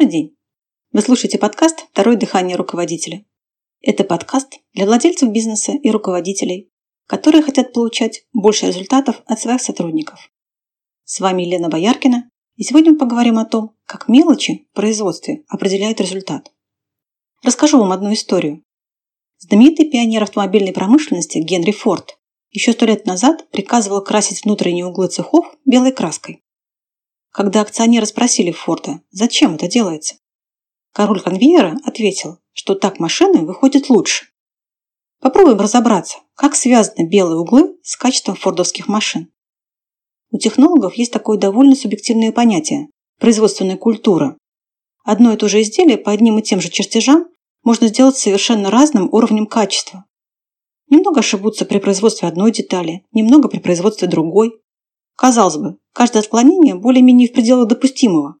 Добрый день! Вы слушаете подкаст «Второе дыхание руководителя». Это подкаст для владельцев бизнеса и руководителей, которые хотят получать больше результатов от своих сотрудников. С вами Елена Бояркина, и сегодня мы поговорим о том, как мелочи в производстве определяют результат. Расскажу вам одну историю. Знаменитый пионер автомобильной промышленности Генри Форд еще 100 лет назад приказывал красить внутренние углы цехов белой краской. Когда акционеры спросили Форда, зачем это делается, король конвейера ответил, что так машины выходят лучше. Попробуем разобраться, как связаны белые углы с качеством фордовских машин. У технологов есть такое довольно субъективное понятие – производственная культура. Одно и то же изделие по одним и тем же чертежам можно сделать совершенно разным уровнем качества. Немного ошибутся при производстве одной детали, немного при производстве другой. Казалось бы, каждое отклонение более-менее в пределах допустимого.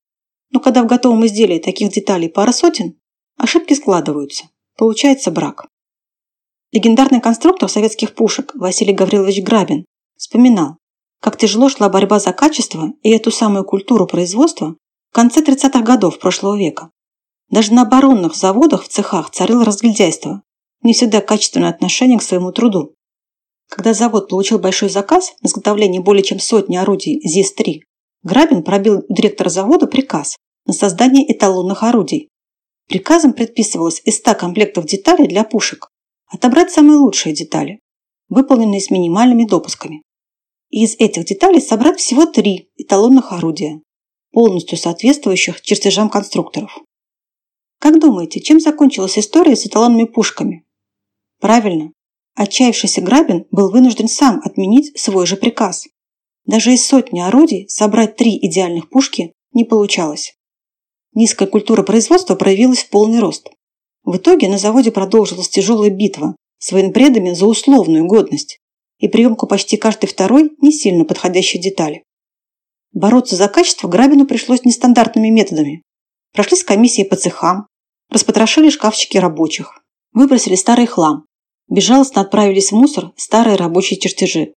Но когда в готовом изделии таких деталей пара сотен, ошибки складываются. Получается брак. Легендарный конструктор советских пушек Василий Гаврилович Грабин вспоминал, как тяжело шла борьба за качество и эту самую культуру производства в конце 30-х годов прошлого века. Даже на оборонных заводах в цехах царило разгильдяйство, не всегда качественное отношение к своему труду. Когда завод получил большой заказ на изготовление более чем сотни орудий ЗИС-3, Грабин пробил у директора завода приказ на создание эталонных орудий. Приказом предписывалось из 100 комплектов деталей для пушек отобрать самые лучшие детали, выполненные с минимальными допусками. И из этих деталей собрать всего 3 эталонных орудия, полностью соответствующих чертежам конструкторов. Как думаете, чем закончилась история с эталонными пушками? Правильно. Отчаявшийся Грабин был вынужден сам отменить свой же приказ. Даже из сотни орудий собрать 3 идеальных пушки не получалось. Низкая культура производства проявилась в полный рост. В итоге на заводе продолжилась тяжелая битва с военпредами за условную годность и приемку почти каждой второй не сильно подходящей детали. Бороться за качество Грабину пришлось нестандартными методами. Прошлись комиссии по цехам, распотрошили шкафчики рабочих, выбросили старый хлам. Безжалостно отправились в мусор старые рабочие чертежи.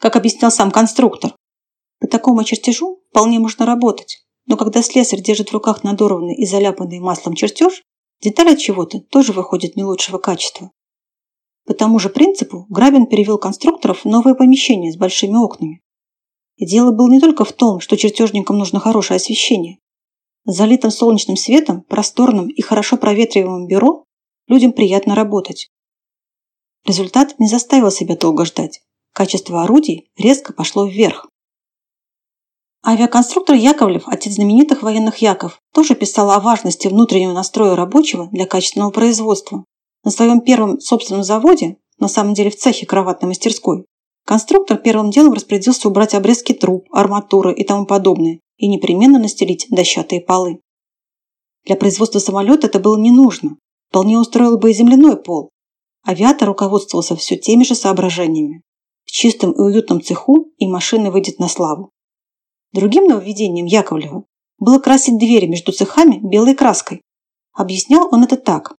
Как объяснял сам конструктор, по такому чертежу вполне можно работать, но когда слесарь держит в руках надорванный и заляпанный маслом чертеж, деталь от чего-то тоже выходит не лучшего качества. По тому же принципу Грабин перевел конструкторов в новое помещение с большими окнами. И дело было не только в том, что чертежникам нужно хорошее освещение. Залитым солнечным светом, просторным и хорошо проветриваемым бюро людям приятно работать. Результат не заставил себя долго ждать. Качество орудий резко пошло вверх. Авиаконструктор Яковлев, отец знаменитых военных Яков, тоже писал о важности внутреннего настроя рабочего для качественного производства. На своем первом собственном заводе, на самом деле в цехе кроватной мастерской, конструктор первым делом распорядился убрать обрезки труб, арматуры и тому подобное и непременно настелить дощатые полы. Для производства самолета это было не нужно. Вполне устроил бы и земляной пол. Авиатор руководствовался все теми же соображениями. В чистом и уютном цеху и машина выйдет на славу. Другим нововведением Яковлева было красить двери между цехами белой краской. Объяснял он это так.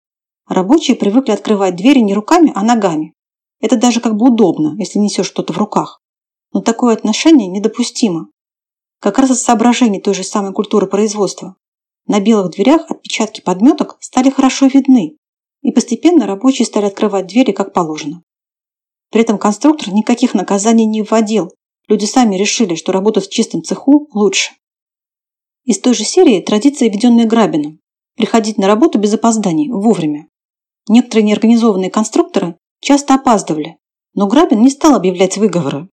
Рабочие привыкли открывать двери не руками, а ногами. Это даже как бы удобно, если несешь что-то в руках. Но такое отношение недопустимо. Как раз из соображений той же самой культуры производства. На белых дверях отпечатки подметок стали хорошо видны. И постепенно рабочие стали открывать двери как положено. При этом конструктор никаких наказаний не вводил. Люди сами решили, что работать в чистом цеху лучше. Из той же серии традиция, введенная Грабином – приходить на работу без опозданий, вовремя. Некоторые неорганизованные конструкторы часто опаздывали, но Грабин не стал объявлять выговоры.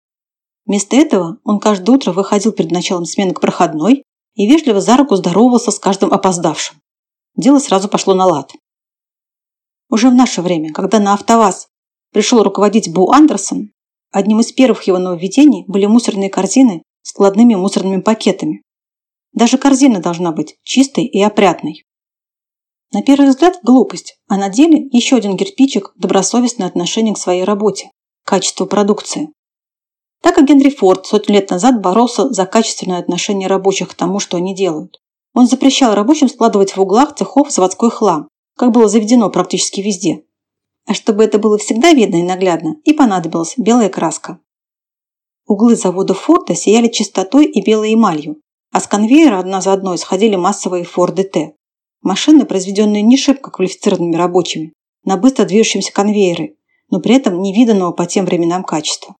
Вместо этого он каждое утро выходил перед началом смены к проходной и вежливо за руку здоровался с каждым опоздавшим. Дело сразу пошло на лад. Уже в наше время, когда на АвтоВАЗ пришел руководить Бу Андерсон, одним из первых его нововведений были мусорные корзины с складными мусорными пакетами. Даже корзина должна быть чистой и опрятной. На первый взгляд глупость, а на деле еще один кирпичик добросовестное отношение к своей работе, качеству продукции. Так и Генри Форд сотни лет назад боролся за качественное отношение рабочих к тому, что они делают. Он запрещал рабочим складывать в углах цехов заводской хлам, как было заведено практически везде. А чтобы это было всегда видно и наглядно, и понадобилась белая краска. Углы завода Форда сияли чистотой и белой эмалью, а с конвейера одна за одной сходили массовые Форды Т. Машины, произведенные не шибко квалифицированными рабочими, на быстро движущемся конвейере, но при этом невиданного по тем временам качества.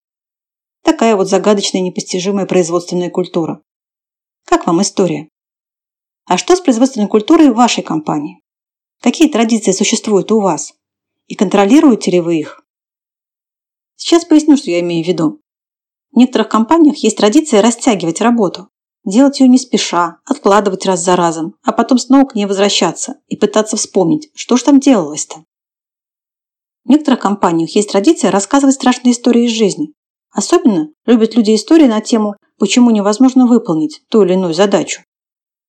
Такая вот загадочная и непостижимая производственная культура. Как вам история? А что с производственной культурой в вашей компании? Какие традиции существуют у вас? И контролируете ли вы их? Сейчас поясню, что я имею в виду. В некоторых компаниях есть традиция растягивать работу, делать ее не спеша, откладывать раз за разом, а потом снова к ней возвращаться и пытаться вспомнить, что же там делалось-то. В некоторых компаниях есть традиция рассказывать страшные истории из жизни. Особенно любят люди истории на тему, почему невозможно выполнить ту или иную задачу.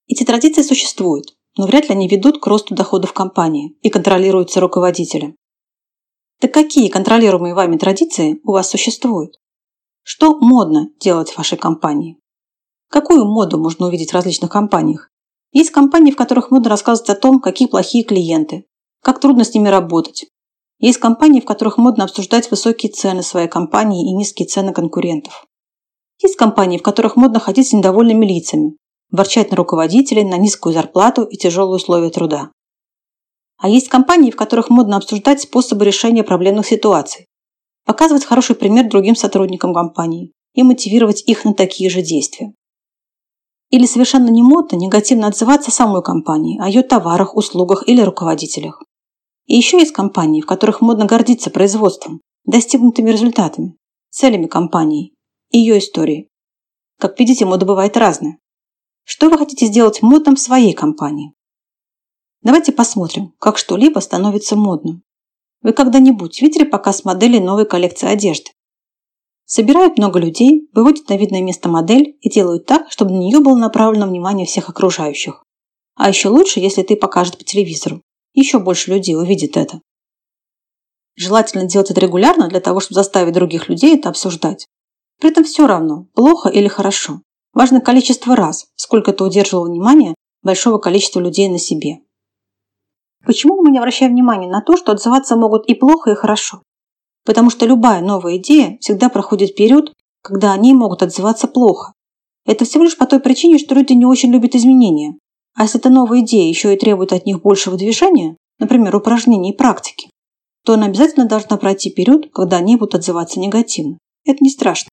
Эти традиции существуют, но вряд ли они ведут к росту доходов компании и контролируются руководителем. Так какие контролируемые вами традиции у вас существуют? Что модно делать в вашей компании? Какую моду можно увидеть в различных компаниях? Есть компании, в которых модно рассказывать о том, какие плохие клиенты, как трудно с ними работать. Есть компании, в которых модно обсуждать высокие цены своей компании и низкие цены конкурентов. Есть компании, в которых модно ходить с недовольными лицами, ворчать на руководителей, на низкую зарплату и тяжелые условия труда. А есть компании, в которых модно обсуждать способы решения проблемных ситуаций, показывать хороший пример другим сотрудникам компании и мотивировать их на такие же действия. Или совершенно не модно негативно отзываться о самой компании, о ее товарах, услугах или руководителях. И еще есть компании, в которых модно гордиться производством, достигнутыми результатами, целями компании и ее историей. Как видите, мода бывает разная. Что вы хотите сделать модным в своей компании? Давайте посмотрим, как что-либо становится модным. Вы когда-нибудь видели показ моделей новой коллекции одежды? Собирают много людей, выводят на видное место модель и делают так, чтобы на нее было направлено внимание всех окружающих. А еще лучше, если ты покажешь по телевизору. Еще больше людей увидит это. Желательно делать это регулярно для того, чтобы заставить других людей это обсуждать. При этом все равно, плохо или хорошо. Важно количество раз, сколько ты удерживал внимание большого количества людей на себе. Почему мы не обращаем внимания на то, что отзываться могут и плохо, и хорошо? Потому что любая новая идея всегда проходит период, когда они могут отзываться плохо. Это всего лишь по той причине, что люди не очень любят изменения. А если эта новая идея еще и требует от них большего движения, например, упражнений и практики, то она обязательно должна пройти период, когда они будут отзываться негативно. Это не страшно.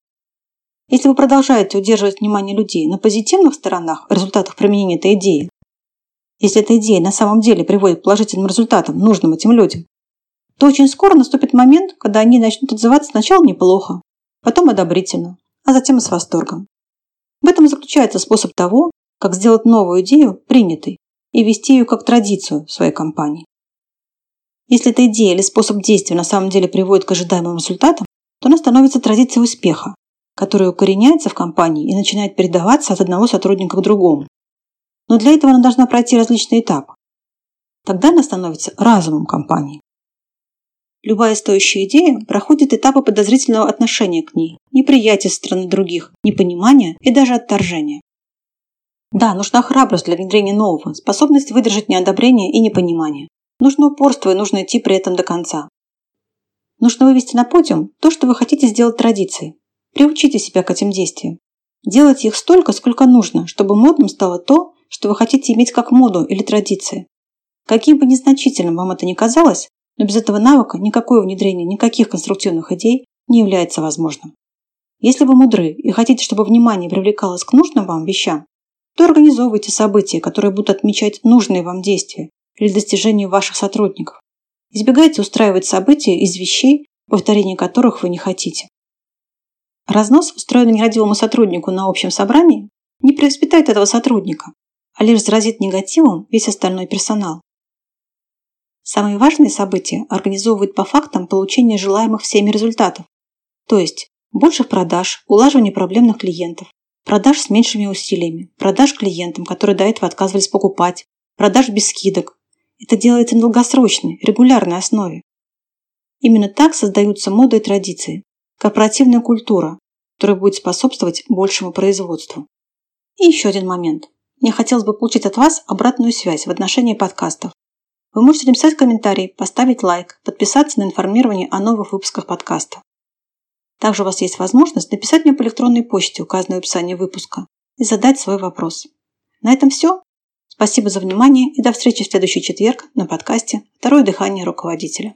Если вы продолжаете удерживать внимание людей на позитивных сторонах в результатах применения этой идеи, если эта идея на самом деле приводит к положительным результатам, нужным этим людям, то очень скоро наступит момент, когда они начнут отзываться сначала неплохо, потом одобрительно, а затем и с восторгом. В этом и заключается способ того, как сделать новую идею принятой и вести ее как традицию в своей компании. Если эта идея или способ действия на самом деле приводит к ожидаемым результатам, то она становится традицией успеха, которая укореняется в компании и начинает передаваться от одного сотрудника к другому. Но для этого она должна пройти различные этапы. Тогда она становится разумом компании. Любая стоящая идея проходит этапы подозрительного отношения к ней, неприятия со стороны других, непонимания и даже отторжения. Да, нужна храбрость для внедрения нового, способность выдержать неодобрение и непонимание. Нужно упорство и нужно идти при этом до конца. Нужно вывести на подиум то, что вы хотите сделать традицией. Приучите себя к этим действиям. Делайте их столько, сколько нужно, чтобы модным стало то, что вы хотите иметь как моду или традиции. Каким бы незначительным вам это ни казалось, но без этого навыка никакое внедрение никаких конструктивных идей не является возможным. Если вы мудры и хотите, чтобы внимание привлекалось к нужным вам вещам, то организовывайте события, которые будут отмечать нужные вам действия или достижения ваших сотрудников. Избегайте устраивать события из вещей, повторения которых вы не хотите. Разнос, устроенный нерадивому сотруднику на общем собрании, не превоспитает этого сотрудника, а лишь заразит негативом весь остальной персонал. Самые важные события организовывают по фактам получения желаемых всеми результатов, то есть больших продаж, улаживания проблемных клиентов, продаж с меньшими усилиями, продаж клиентам, которые до этого отказывались покупать, продаж без скидок. Это делается на долгосрочной, регулярной основе. Именно так создаются моды и традиции, корпоративная культура, которая будет способствовать большему производству. И еще один момент. Мне хотелось бы получить от вас обратную связь в отношении подкастов. Вы можете написать комментарий, поставить лайк, подписаться на информирование о новых выпусках подкаста. Также у вас есть возможность написать мне по электронной почте, указанной в описании выпуска, и задать свой вопрос. На этом все. Спасибо за внимание и до встречи в следующий четверг на подкасте «Второе дыхание руководителя».